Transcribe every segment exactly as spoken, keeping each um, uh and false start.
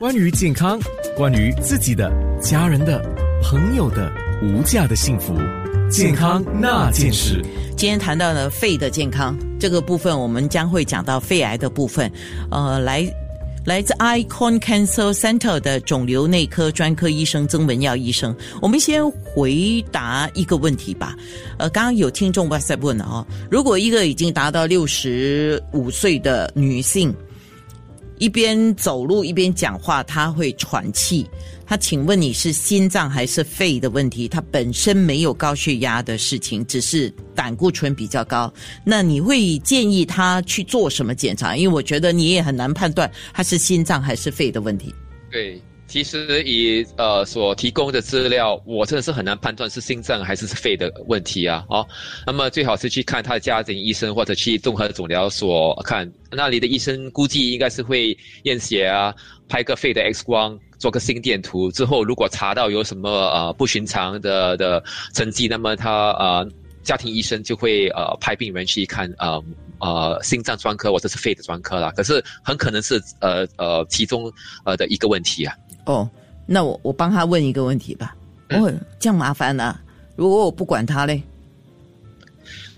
关于健康，关于自己的、家人的、朋友的无价的幸福，健康那件事。今天谈到了肺的健康这个部分，我们将会讲到肺癌的部分。呃，来来自 Icon Cancer Center 的肿瘤内科专科医生曾文耀医生，我们先回答一个问题吧。呃，刚刚有听众 WhatsApp 问了哦，如果一个已经达到六十五岁的女性，一边走路一边讲话，他会喘气。他请问你是心脏还是肺的问题？他本身没有高血压的事情，只是胆固醇比较高。那你会建议他去做什么检查？因为我觉得你也很难判断他是心脏还是肺的问题。对，其实以呃所提供的资料，我真的是很难判断是心脏还是肺的问题啊。哦，那么最好是去看他的家庭医生，或者去综合肿瘤所看。那里的医生估计应该是会验血啊，拍个肺的 X 光，做个心电图之后，如果查到有什么呃不寻常的的成绩，那么他呃家庭医生就会呃派病人去看呃呃心脏专科或者是肺的专科啦。可是很可能是呃呃其中呃的一个问题啊。哦，那我我帮他问一个问题吧。哦，这样麻烦了，啊，如果我不管他嘞？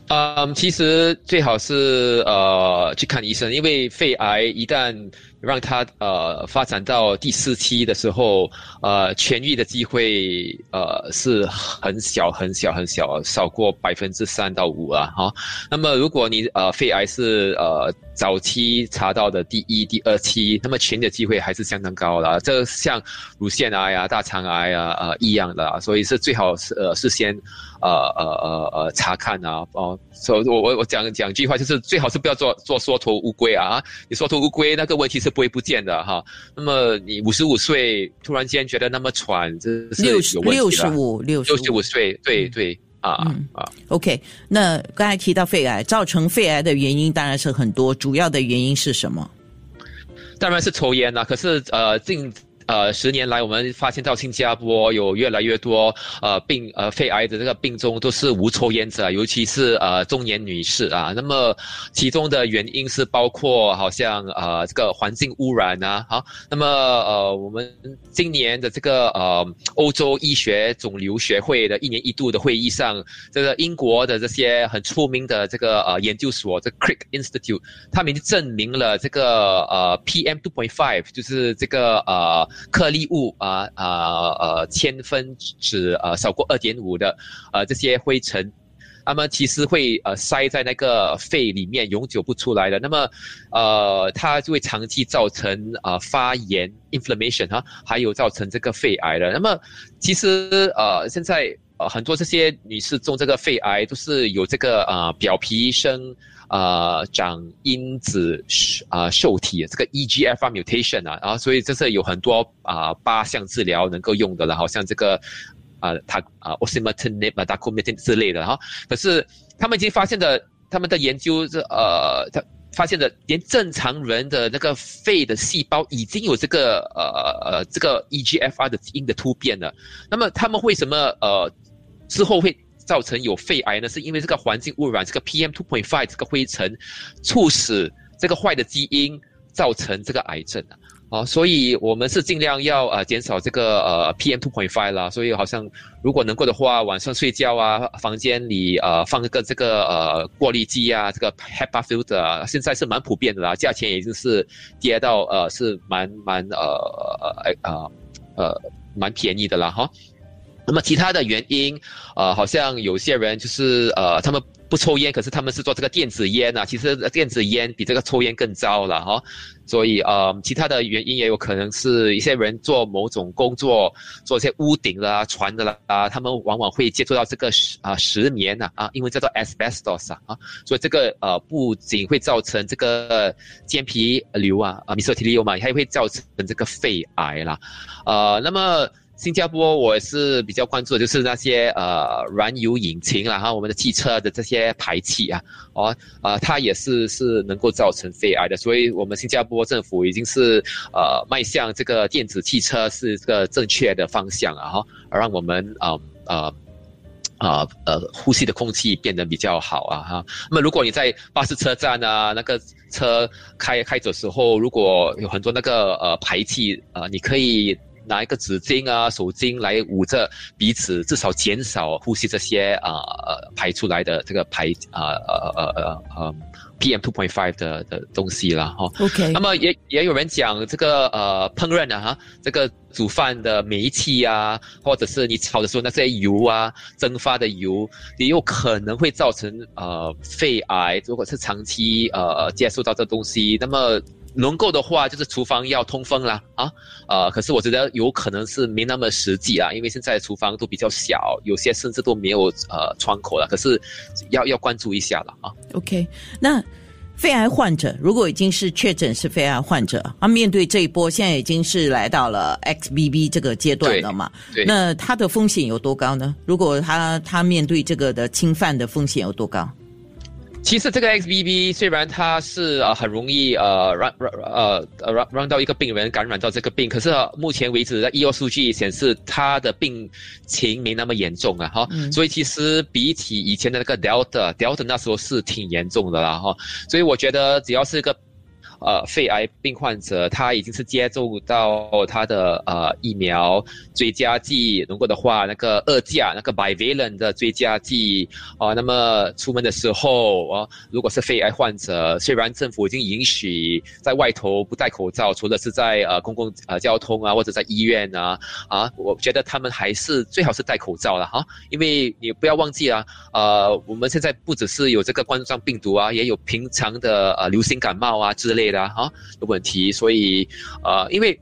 嗯，其实最好是呃去看医生，因为肺癌一旦让它呃发展到第四期的时候，呃痊愈的机会呃是很小很小很小，少过百分之三到五啊哈。那么如果你呃肺癌是呃早期查到的第一、第二期，那么痊愈的机会还是相当高了。这像乳腺癌啊、大肠癌啊呃一样的，所以是最好是呃事先呃呃呃查看啊哦。呃所、so, 以我我我讲讲句话，就是最好是不要做做缩头乌龟啊！你缩头乌龟那个问题是不会不见的哈。那么你五十五岁突然间觉得那么喘，这是有问题了。六十五，六十五岁，对对啊、嗯、啊。OK， 那刚才提到肺癌，造成肺癌的原因当然是很多，主要的原因是什么？当然是抽烟啦、啊。可是呃，近。呃，十年来我们发现到新加坡有越来越多呃病呃肺癌的这个病中都是无抽烟者，尤其是呃中年女士啊。那么其中的原因是包括好像呃这个环境污染啊。好，那么呃我们今年的这个呃欧洲医学肿瘤学会的一年一度的会议上，这个英国的这些很出名的这个呃研究所，这 Crick Institute， 他们已经证明了这个呃 P M 二点五 就是这个呃。颗粒物啊啊呃千分子呃少过 二点五 的呃这些灰尘，那么其实会呃塞在那个肺里面，永久不出来的。那么呃它就会长期造成呃发炎 inflammation 哈，还有造成这个肺癌的。那么其实呃现在呃很多这些女士中这个肺癌都是有这个呃表皮生呃，长因子啊、呃、受体这个 E G F R mutation 啊，然后所以这是有很多啊、呃、八项治疗能够用的了，好像这个啊它啊 Osimertinib 啊 Dacomitinib 之类的，然后可是他们已经发现的，他们的研究是呃他。发现的连正常人的那个肺的细胞已经有这个呃呃这个 E G F R 的基因的突变了。那么他们为什么呃之后会造成有肺癌呢？是因为这个环境污染，这个 P M 二点五 这个灰尘促使这个坏的基因造成这个癌症啊。啊，所以我们是尽量要呃减少这个呃 P M 二点五 啦，所以好像如果能够的话，晚上睡觉啊，房间里呃放一个这个呃过滤机啊，这个 HEPA filter，啊，现在是蛮普遍的啦，价钱已经是跌到呃是蛮蛮呃呃呃呃蛮便宜的啦哈。那么其他的原因，呃好像有些人就是呃他们不抽烟，可是他们是做这个电子烟啊，其实电子烟比这个抽烟更糟了齁。所以呃其他的原因也有可能是一些人做某种工作，做一些屋顶啦、船的啦，他们往往会接触到这个呃石棉啊啊，英文叫做 asbestos 啊啊，所以这个呃不仅会造成这个间皮瘤啊啊 mesothelioma， 还会造成这个肺癌啦。呃那么新加坡我是比较关注的就是那些呃燃油引擎啦哈，我们的汽车的这些排气啊，哦呃它也是是能够造成肺癌的，所以我们新加坡政府已经是呃迈向这个电子汽车是这个正确的方向啊哈，而让我们呃呃啊呃呼吸的空气变得比较好啊哈、啊。那么如果你在巴士车站啊，那个车开开着时候，如果有很多那个呃排气啊、呃，你可以拿一个纸巾啊、手巾来捂着鼻子，至少减少呼吸这些啊呃排出来的这个排啊呃呃呃呃 P M 二点五 的的东西啦哈。OK。那么也也有人讲这个呃烹饪啊哈，这个煮饭的煤气啊，或者是你炒的时候那些油啊，蒸发的油，也有可能会造成呃肺癌。如果是长期呃接触到这东西，那么能够的话，就是厨房要通风啦，啊，呃，可是我觉得有可能是没那么实际啦，因为现在厨房都比较小，有些甚至都没有呃窗口了，可是要要关注一下了啊。OK， 那肺癌患者如果已经是确诊是肺癌患者，啊，面对这一波现在已经是来到了 X B B 这个阶段了嘛？对，对那他的风险有多高呢？如果他他面对这个的侵犯的风险有多高？其实这个 X B B 虽然它是呃很容易呃让呃让让到一个病人感染到这个病，可是、啊、目前为止的医药数据显示它的病情没那么严重啊哈、嗯，所以其实比起以前的那个 Delta Delta 那时候是挺严重的啦哈，所以我觉得只要是一个呃肺癌病患者，他已经是接种到他的呃疫苗追加剂，能够的话那个二价那个 bivalent 的追加剂啊、呃、那么出门的时候啊、呃、如果是肺癌患者，虽然政府已经允许在外头不戴口罩，除了是在呃公共呃交通啊或者在医院啊啊，我觉得他们还是最好是戴口罩啦哈、啊、因为你不要忘记啊呃我们现在不只是有这个冠状病毒啊，也有平常的呃流行感冒啊之类的的啊的问题，所以呃，因为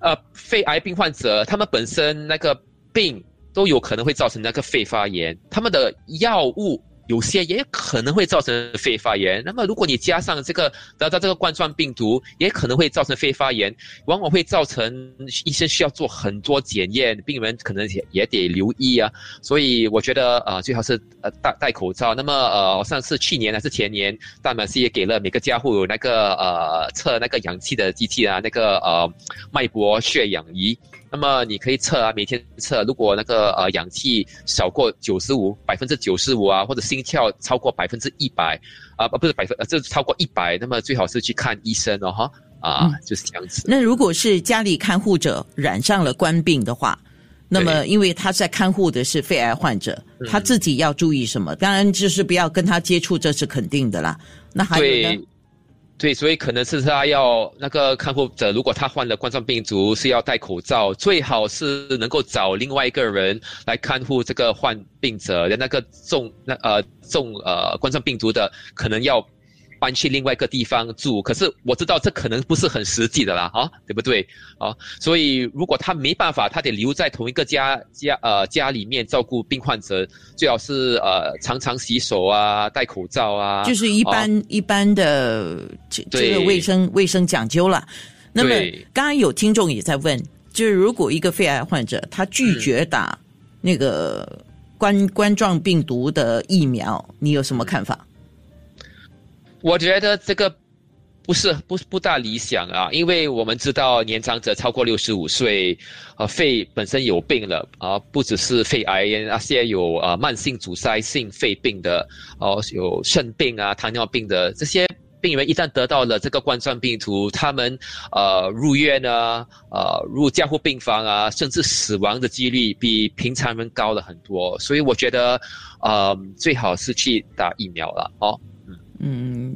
呃，肺癌病患者他们本身那个病都有可能会造成那个肺发炎，他们的药物有些也可能会造成肺发炎。那么如果你加上这个，得到这个冠状病毒，也可能会造成肺发炎，往往会造成医生需要做很多检验，病人可能也也得留意啊。所以我觉得啊、呃，最好是呃戴戴口罩。那么呃，好像是去年还是前年，大马士也给了每个家户有那个呃测那个氧气的机器啊，那个呃脉搏血氧仪。那么你可以测啊，每天测，如果那个呃氧气少过九十五 百分之九十五啊，或者心跳超过 百分之一百 啊，不是百分呃这超过一百，那么最好是去看医生哦哈啊、嗯、就是这样子。那如果是家里看护者染上了冠病的话，那么因为他在看护的是肺癌患者，他自己要注意什么？当然就是不要跟他接触，这是肯定的啦。那还有呢？对，所以可能是他要那个看护者，如果他患了冠状病毒，是要戴口罩，最好是能够找另外一个人来看护这个患病者的那个重那呃重呃冠状病毒的，可能要搬去另外一个地方住。可是我知道这可能不是很实际的啦，啊，对不对？啊，所以如果他没办法，他得留在同一个家家呃家里面照顾病患者，最好是呃常常洗手啊，戴口罩啊，就是一般、啊、一般的这个卫生卫生讲究啦。那么刚刚有听众也在问，就是如果一个肺癌患者他拒绝打那个冠冠状病毒的疫苗，你有什么看法？我觉得这个不是不不大理想啊，因为我们知道年长者超过六十五岁，呃，肺本身有病了啊、呃，不只是肺癌，那些有啊、呃、慢性阻塞性肺病的，哦、呃，有肾病啊、糖尿病的这些病人，一旦得到了这个冠状病毒，他们呃入院啊、呃入加护病房啊，甚至死亡的几率比平常人高了很多，所以我觉得，呃，最好是去打疫苗了哦。嗯，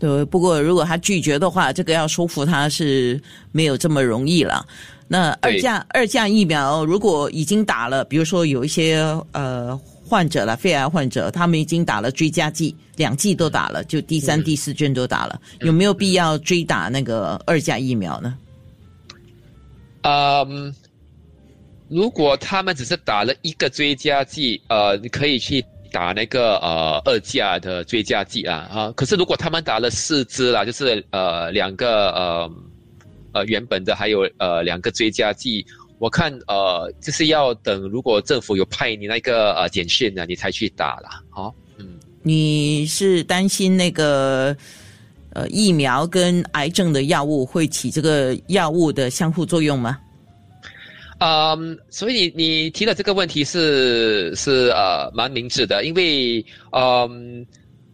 对。不过如果他拒绝的话，这个要说服他是没有这么容易了。那二价二价疫苗如果已经打了，比如说有一些呃患者了，肺癌患者，他们已经打了追加剂，两剂都打了，就第三、第四针都打了，有没有必要追打那个二价疫苗呢？嗯，如果他们只是打了一个追加剂，呃，你可以去打那个呃二价的追加剂啊啊！可是如果他们打了四支啦，就是呃两个呃呃原本的，还有呃两个追加剂，我看呃就是要等如果政府有派你那个呃简讯呢、啊，你才去打啦。好、啊，嗯，你是担心那个呃疫苗跟癌症的药物会起这个药物的相互作用吗？嗯，所以你你提的这个问题是是呃蛮明智的，因为嗯、呃、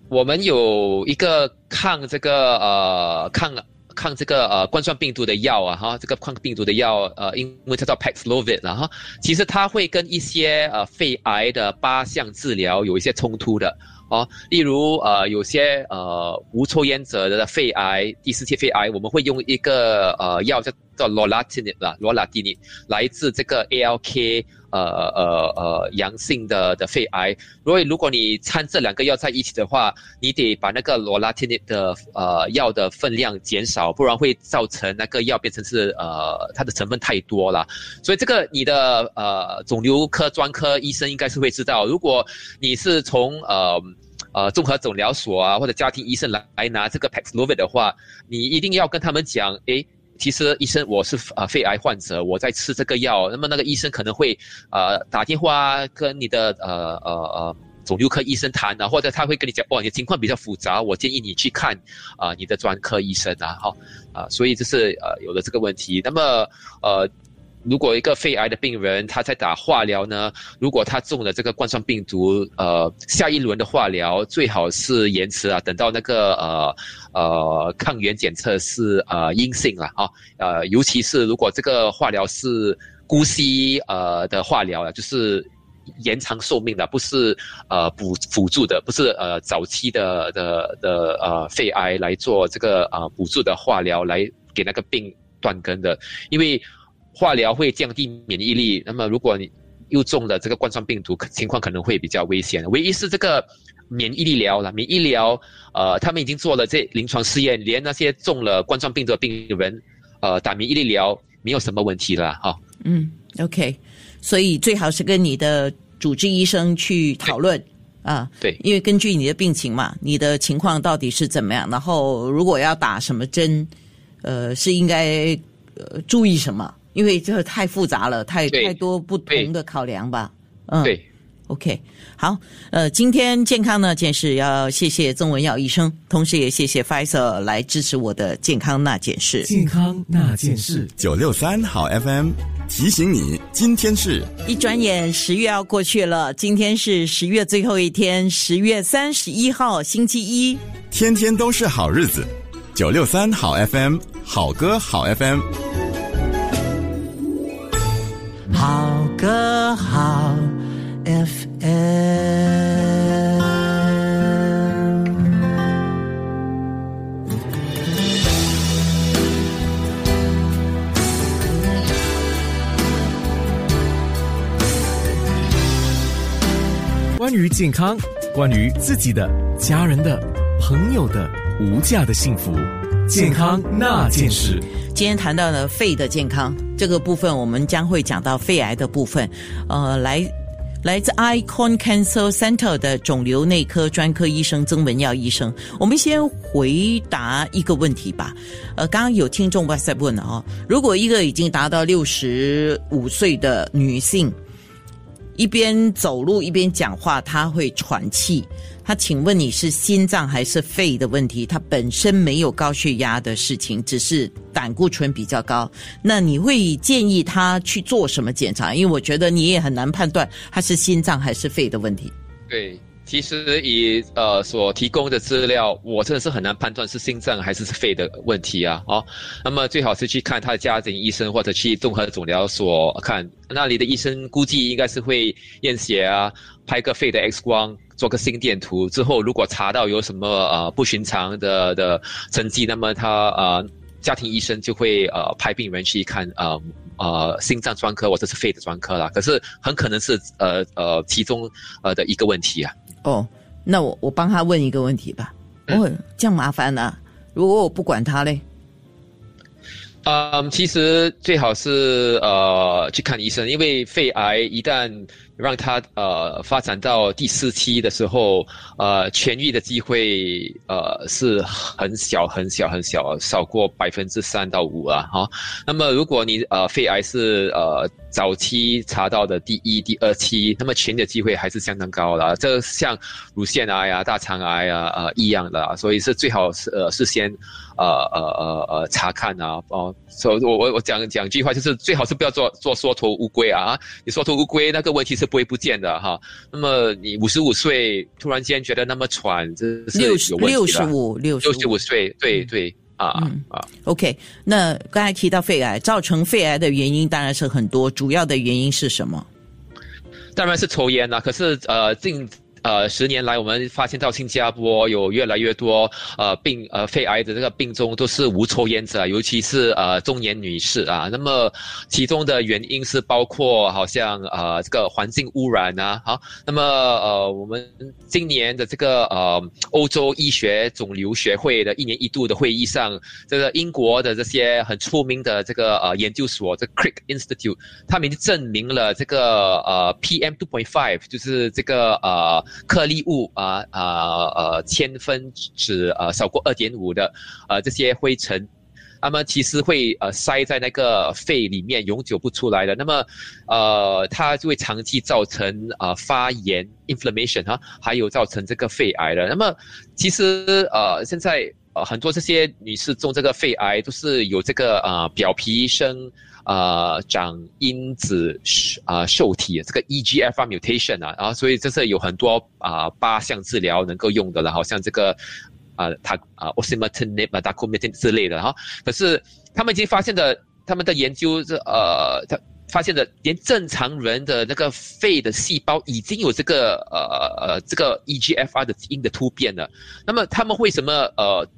我们有一个抗这个呃抗抗这个呃冠状病毒的药啊哈，这个抗病毒的药呃英文叫做 Paxlovid 然后其实它会跟一些呃肺癌的八项治疗有一些冲突的。哦，例如呃有些呃无抽烟者的肺癌，第四期肺癌，我们会用一个呃药叫做 lorlatinib 啦 ，lorlatinib 来自这个 A L K 呃呃呃阳性的的肺癌。所以如果你掺这两个药在一起的话，你得把那个 lorlatinib 的呃药的分量减少，不然会造成那个药变成是呃它的成分太多了。所以这个你的呃肿瘤科专科医生应该是会知道，如果你是从呃呃，综合诊疗所啊，或者家庭医生来来拿这个 Paxlovid 的话，你一定要跟他们讲，诶，其实医生我是呃肺癌患者，我在吃这个药。那么那个医生可能会呃打电话跟你的呃呃呃肿瘤科医生谈啊，或者他会跟你讲，哦，你的情况比较复杂，我建议你去看啊、呃、你的专科医生啊，哈、哦、啊、呃，所以这是呃有了这个问题。那么呃。如果一个肺癌的病人他在打化疗呢，如果他中了这个冠状病毒，呃，下一轮的化疗最好是延迟啊，等到那个呃呃抗原检测是呃阴性了啊，呃，尤其是如果这个化疗是姑息呃的化疗了，就是延长寿命的，不是呃补辅助的，不是呃早期的的的呃肺癌来做这个呃补助的化疗来给那个病断根的，因为。化疗会降低免疫力，那么如果你又中了这个冠状病毒，情况可能会比较危险。唯一是这个免疫力疗了，免疫疗，呃，他们已经做了这临床试验，连那些中了冠状病毒的病人，呃，打免疫力疗没有什么问题了哈。哦、嗯 ，OK， 所以最好是跟你的主治医生去讨论。啊，对，因为根据你的病情嘛，你的情况到底是怎么样，然后如果要打什么针，呃，是应该、呃、注意什么？因为这太复杂了，太太多不同的考量吧。嗯，对 ，OK， 好，呃，今天健康呢，件事要谢谢曾文耀医生，同时也谢谢 Pfizer 来支持我的健康那件事。健康那件事，九六三好 F M 提醒你，今天是一转眼十月要过去了，今天是十月最后一天，十月三十一号星期一，天天都是好日子，九六三好 F M， 好歌好 F M。好歌好 F M， 关于健康，关于自己的、家人的、朋友的无价的幸福，健康那件事。今天谈到了肺的健康这个部分，我们将会讲到肺癌的部分。呃，来来自 Icon Cancer Center 的肿瘤内科专科医生曾文耀医生，我们先回答一个问题吧。呃，刚刚有听众 WhatsApp 问了哦，如果一个已经达到六十五岁的女性，一边走路一边讲话，她会喘气。他请问你是心脏还是肺的问题，他本身没有高血压的事情，只是胆固醇比较高，那你会建议他去做什么检查？因为我觉得你也很难判断他是心脏还是肺的问题。对，其实以呃所提供的资料，我真的是很难判断是心脏还是肺的问题啊。哦，那么最好是去看他的家庭医生或者去综合诊疗所看，那里的医生估计应该是会验血啊，拍个肺的 X 光，做个心电图之后，如果查到有什么呃不寻常的的成绩，那么他呃家庭医生就会呃派病人去看呃。呃，心脏专科或者是肺的专科啦，可是很可能是呃呃其中呃的一个问题啊。哦，那我我帮他问一个问题吧。嗯、哦，这样麻烦啊！如果我不管他嘞？嗯，其实最好是呃去看医生，因为肺癌一旦让他呃发展到第四期的时候，呃痊愈的机会呃是很小很小很小，少过百分之三到五啊哈、哦。那么如果你呃肺癌是呃早期查到的第一、第二期，那么痊愈的机会还是相当高了。这像乳腺癌啊、大肠癌啊呃一样的啊，所以是最好是呃事先呃呃呃呃查看啊哦。所以我我我讲讲句话，就是最好是不要做做缩头乌龟啊，你缩头乌龟那个问题是。是不会不见的哈，那么你五十五岁突然间觉得那么喘，这是有问题的。六十五，六十五岁，对对、嗯、啊、嗯、啊。OK， 那刚才提到肺癌，造成肺癌的原因当然是很多，主要的原因是什么？当然是抽烟啦、啊。可是呃，近呃十年来，我们发现到新加坡有越来越多呃病呃肺癌的这个病中都是无抽烟者，尤其是呃中年女士啊。那么其中的原因是包括好像呃这个环境污染啊。好，那么呃我们今年的这个呃欧洲医学肿瘤学会的一年一度的会议上，这个英国的这些很出名的这个呃研究所，这 Crick Institute， 他们已经证明了这个呃 P M 二点五 就是这个呃颗粒物啊啊呃千分子呃少过 二点五 的呃这些灰尘，它们其实会呃塞在那个肺里面，永久不出来的。那么呃它就会长期造成呃发炎 inflammation 哈，还有造成这个肺癌的。那么其实呃现在呃很多这些女士中这个肺癌都是有这个呃表皮生呃长因子呃受体这个 E G F R mutation 啊，然后所以这是有很多啊、呃、八项治疗能够用的了，好像这个呃它呃 Osimertinib 啊 Dacomitinib 之类的哈。可是他们已经发现的，他们的研究是呃他发现的连正常人的那个肺的细胞已经有这个呃呃这个 E G F R 的基因的突变了。那么他们为什么呃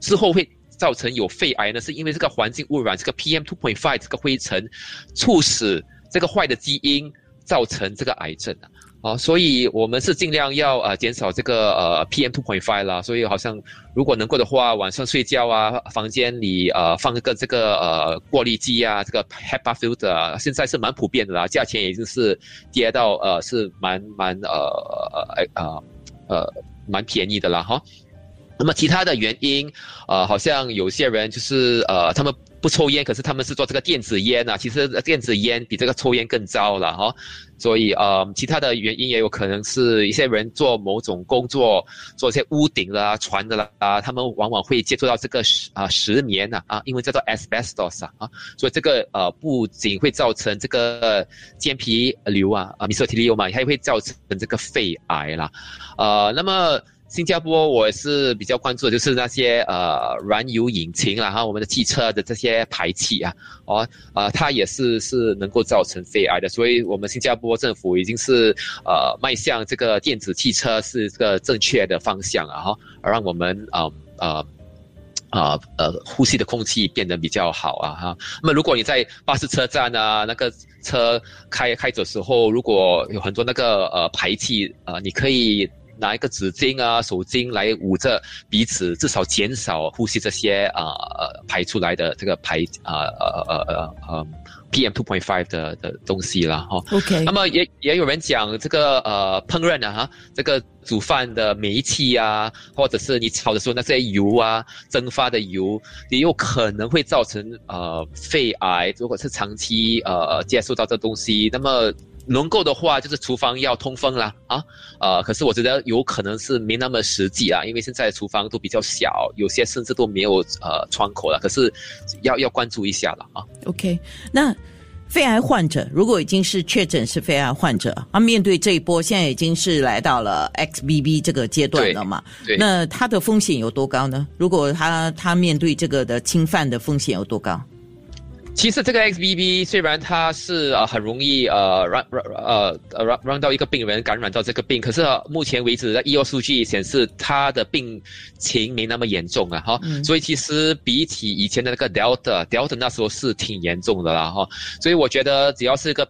之后会造成有肺癌呢？是因为这个环境污染，这个 P M 二点五 这个灰尘促使这个坏的基因造成这个癌症啊。啊、所以我们是尽量要呃减少这个呃 P M 二点五 啦，所以好像如果能够的话，晚上睡觉啊，房间里呃放一个这个呃过滤机啊，这个 HEPA filter、啊、现在是蛮普遍的啦，价钱已经是跌到呃是蛮蛮呃呃呃呃蛮便宜的啦哈。那么其他的原因呃好像有些人就是呃他们不抽烟，可是他们是做这个电子烟啊，其实电子烟比这个抽烟更糟了齁、哦。所以呃其他的原因也有可能是一些人做某种工作，做一些屋顶啦、船的啦，他们往往会接触到这个啊、呃、石棉啊啊，英文叫做 asbestos 啊啊，所以这个呃不仅会造成这个间皮瘤啊啊 mesothelioma， 还会造成这个肺癌啦。呃那么新加坡我是比较关注的就是那些呃燃油引擎啦哈，我们的汽车的这些排气啊，哦呃它也是是能够造成肺癌的，所以我们新加坡政府已经是呃迈向这个电子汽车是这个正确的方向啊哈，让我们呃呃啊呃呼吸的空气变得比较好啊哈。那么如果你在巴士车站啊，那个车开开走的时候，如果有很多那个呃排气呃你可以拿一个纸巾啊、手巾来捂着鼻子，至少减少呼吸这些啊、呃、排出来的这个排啊呃呃呃呃 P M 二点五 的的东西啦哈、哦。OK。那么也也有人讲这个呃烹饪啊哈，这个煮饭的煤气啊，或者是你炒的时候那些油啊、蒸发的油，也有可能会造成呃肺癌。如果是长期呃接触到这东西，那么能够的话，就是厨房要通风啦啊，呃，可是我觉得有可能是没那么实际啊，因为现在厨房都比较小，有些甚至都没有呃窗口了。可是要要关注一下了啊。OK， 那肺癌患者如果已经是确诊是肺癌患者，啊，面对这一波，现在已经是来到了 X B B 这个阶段了嘛？对。对，那它的风险有多高呢？如果它它面对这个的侵犯的风险有多高？其实这个 X B B 虽然它是呃很容易呃让呃让让到一个病人感染到这个病，可是、呃、目前为止的医药数据显示它的病情没那么严重啊哈、嗯，所以其实比起以前的那个 Delta Delta 那时候是挺严重的啦哈，所以我觉得只要是一个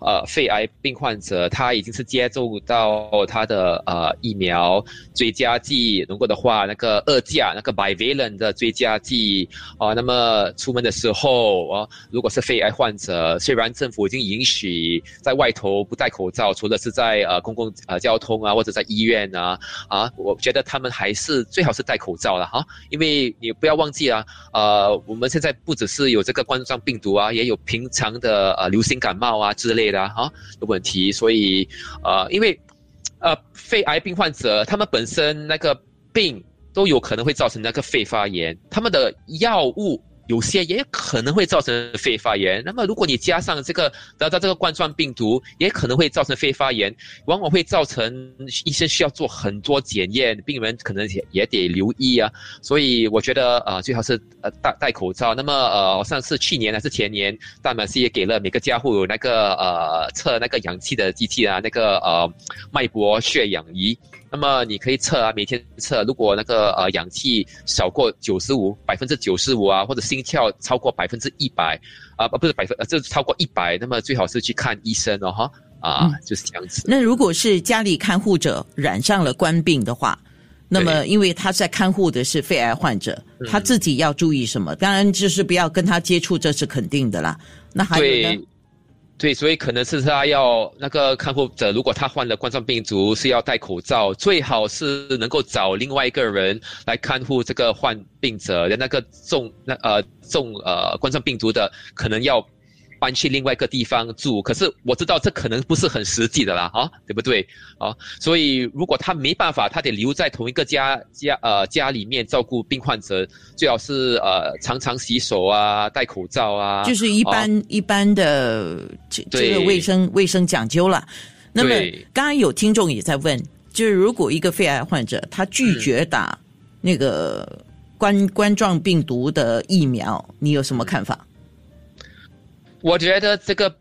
呃肺癌病患者他已经是接种到他的呃疫苗追加剂，如果的话那个二价那个 bivalent 的追加剂啊、呃，那么出门的时候啊、呃，如果是肺癌患者，虽然政府已经允许在外头不戴口罩，除了是在呃公共呃交通啊或者在医院啊啊，我觉得他们还是最好是戴口罩了哈、啊，因为你不要忘记啊，呃我们现在不只是有这个冠状病毒啊，也有平常的呃流行感冒啊之类的啊、啊、的问题，所以呃因为呃肺癌病患者他们本身那个病都有可能会造成那个肺发炎，他们的药物有些也可能会造成肺发炎，那么如果你加上这个得到这个冠状病毒，也可能会造成肺发炎，往往会造成医生需要做很多检验，病人可能 也, 也得留意啊，所以我觉得呃最好是呃戴戴口罩。那么呃上次去年还是前年，大马士也给了每个家户有那个呃测那个氧气的机器啊，那个呃脉搏血氧仪。那么你可以测啊，每天测，如果那个呃氧气少过九十五 百分之九十五啊，或者心跳超过 百分之一百 啊，不是百分呃这超过一百，那么最好是去看医生哦哈啊、嗯、就是这样子。那如果是家里看护者染上了冠病的话，那么因为他在看护的是肺癌患者，他自己要注意什么、嗯、当然就是不要跟他接触，这是肯定的啦。那还有呢？对，所以可能是他要那个看护者，如果他患了冠状病毒，是要戴口罩，最好是能够找另外一个人来看护这个患病者的那个重那呃重呃冠状病毒的，可能要搬去另外一个地方住。可是我知道这可能不是很实际的啦，啊，对不对啊？所以如果他没办法，他得留在同一个家家呃家里面照顾病患者，最好是呃常常洗手啊，戴口罩啊，就是一般、啊、一般的这个卫生卫生讲究啦。那么刚刚有听众也在问，就是如果一个肺癌患者他拒绝打那个冠冠状病毒的疫苗，你有什么看法？我觉得这个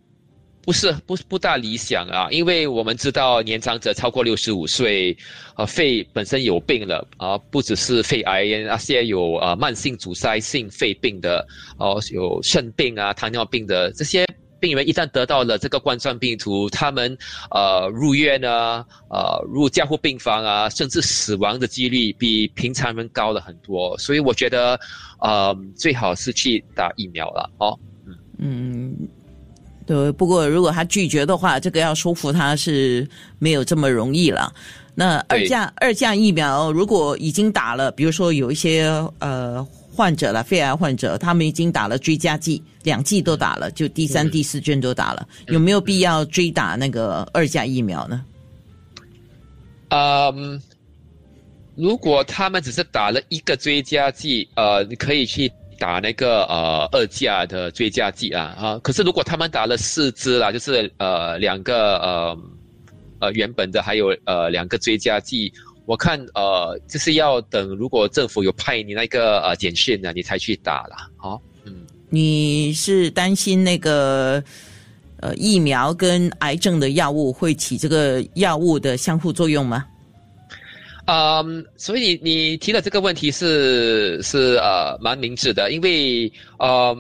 不是不不大理想啊，因为我们知道年长者超过六十五岁，呃肺本身有病了啊、呃，不只是肺癌，那些有呃慢性阻塞性肺病的，哦、呃、有肾病啊、糖尿病的这些病人，一旦得到了这个冠状病毒，他们呃入院啊、呃入加护病房啊，甚至死亡的几率比平常人高了很多，所以我觉得呃最好是去打疫苗了哦。嗯，对。不过如果他拒绝的话，这个要说服他是没有这么容易了。那二价二价疫苗如果已经打了，比如说有一些呃患者啦，肺癌患者，他们已经打了追加剂，两剂都打了，就第三、第四针都打了，有没有必要追打那个二价疫苗呢？嗯，如果他们只是打了一个追加剂，呃，你可以去打那个呃二价的追加剂啊啊！可是如果他们打了四支啦，就是呃两个呃呃原本的还有呃两个追加剂，我看呃就是要等如果政府有派你那个呃简讯呢，你才去打啦。好、啊，嗯，你是担心那个呃疫苗跟癌症的药物会起这个药物的相互作用吗？嗯、um, ，所以你你提的这个问题是是呃蛮明智的，因为嗯、呃、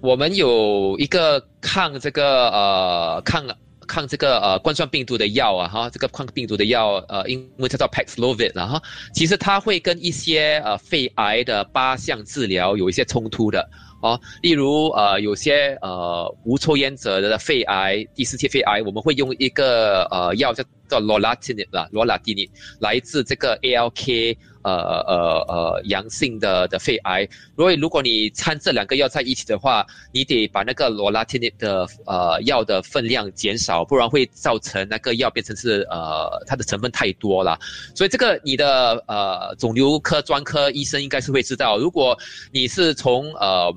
我们有一个抗这个呃抗抗这个呃冠状病毒的药啊哈，这个抗病毒的药呃英文它叫 Paxlovid 啊哈，其实它会跟一些呃肺癌的八项治疗有一些冲突的。哦，例如呃有些呃无抽烟者的肺癌，第四期肺癌，我们会用一个呃药叫叫 lorlatinib 啦 lorlatinib 来自这个 A L K 呃呃呃阳性的的肺癌。所以如果你掺这两个药在一起的话，你得把那个 lorlatinib 的呃药的分量减少，不然会造成那个药变成是呃它的成分太多了。所以这个你的呃肿瘤科专科医生应该是会知道，如果你是从呃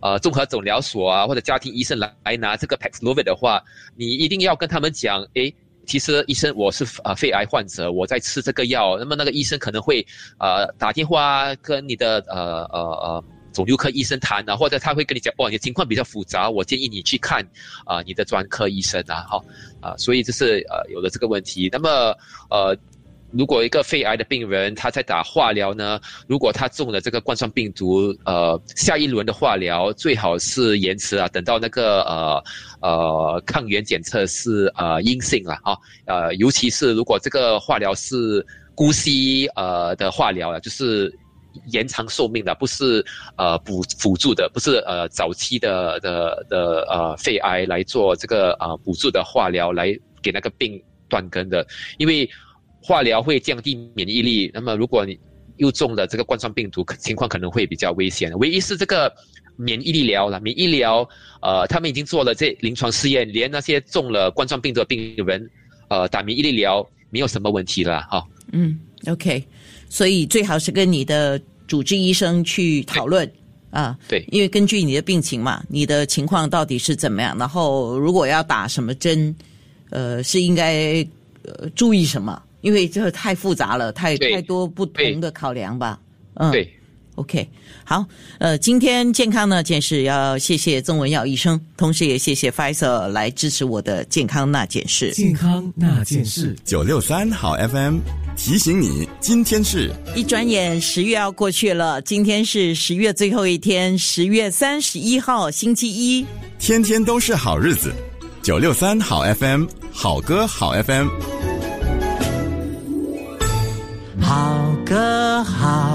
呃，综合诊疗所啊，或者家庭医生 来, 来拿这个 Paxlovid 的话，你一定要跟他们讲，诶，其实医生我是呃肺癌患者，我在吃这个药。那么那个医生可能会呃打电话跟你的呃呃呃肿瘤科医生谈啊，或者他会跟你讲，哦，你的情况比较复杂，我建议你去看啊、呃、你的专科医生啊，哈、哦、啊、呃，所以就是呃有了这个问题。那么呃。如果一个肺癌的病人他在打化疗呢，如果他中了这个冠状病毒，呃，下一轮的化疗最好是延迟啊，等到那个呃呃抗原检测是呃阴性了啊，呃，尤其是如果这个化疗是姑息呃的化疗了，就是延长寿命的，不是呃补辅助的，不是呃早期的的的呃肺癌来做这个呃补助的化疗来给那个病断根的，因为化疗会降低免疫力，那么如果你又中了这个冠状病毒，情况可能会比较危险。唯一是这个免疫力疗了，免疫疗呃他们已经做了这临床试验，连那些中了冠状病毒的病人，呃打免疫力疗没有什么问题了哈。哦、嗯 ，OK。所以最好是跟你的主治医生去讨论啊，对，因为根据你的病情嘛，你的情况到底是怎么样，然后如果要打什么针，呃，是应该、呃、注意什么？因为这太复杂了，太太多不同的考量吧。嗯，对 ，OK， 好，呃，今天健康呢，件事要谢谢曾文耀医生，同时也谢谢 Pfizer 来支持我的健康那件事。健康那件事，九六三好 F M。提醒你，今天是一转眼十月要过去了，今天是十月最后一天，十月三十一号星期一，天天都是好日子，九六三好 F M， 好歌好 F M， 好歌好。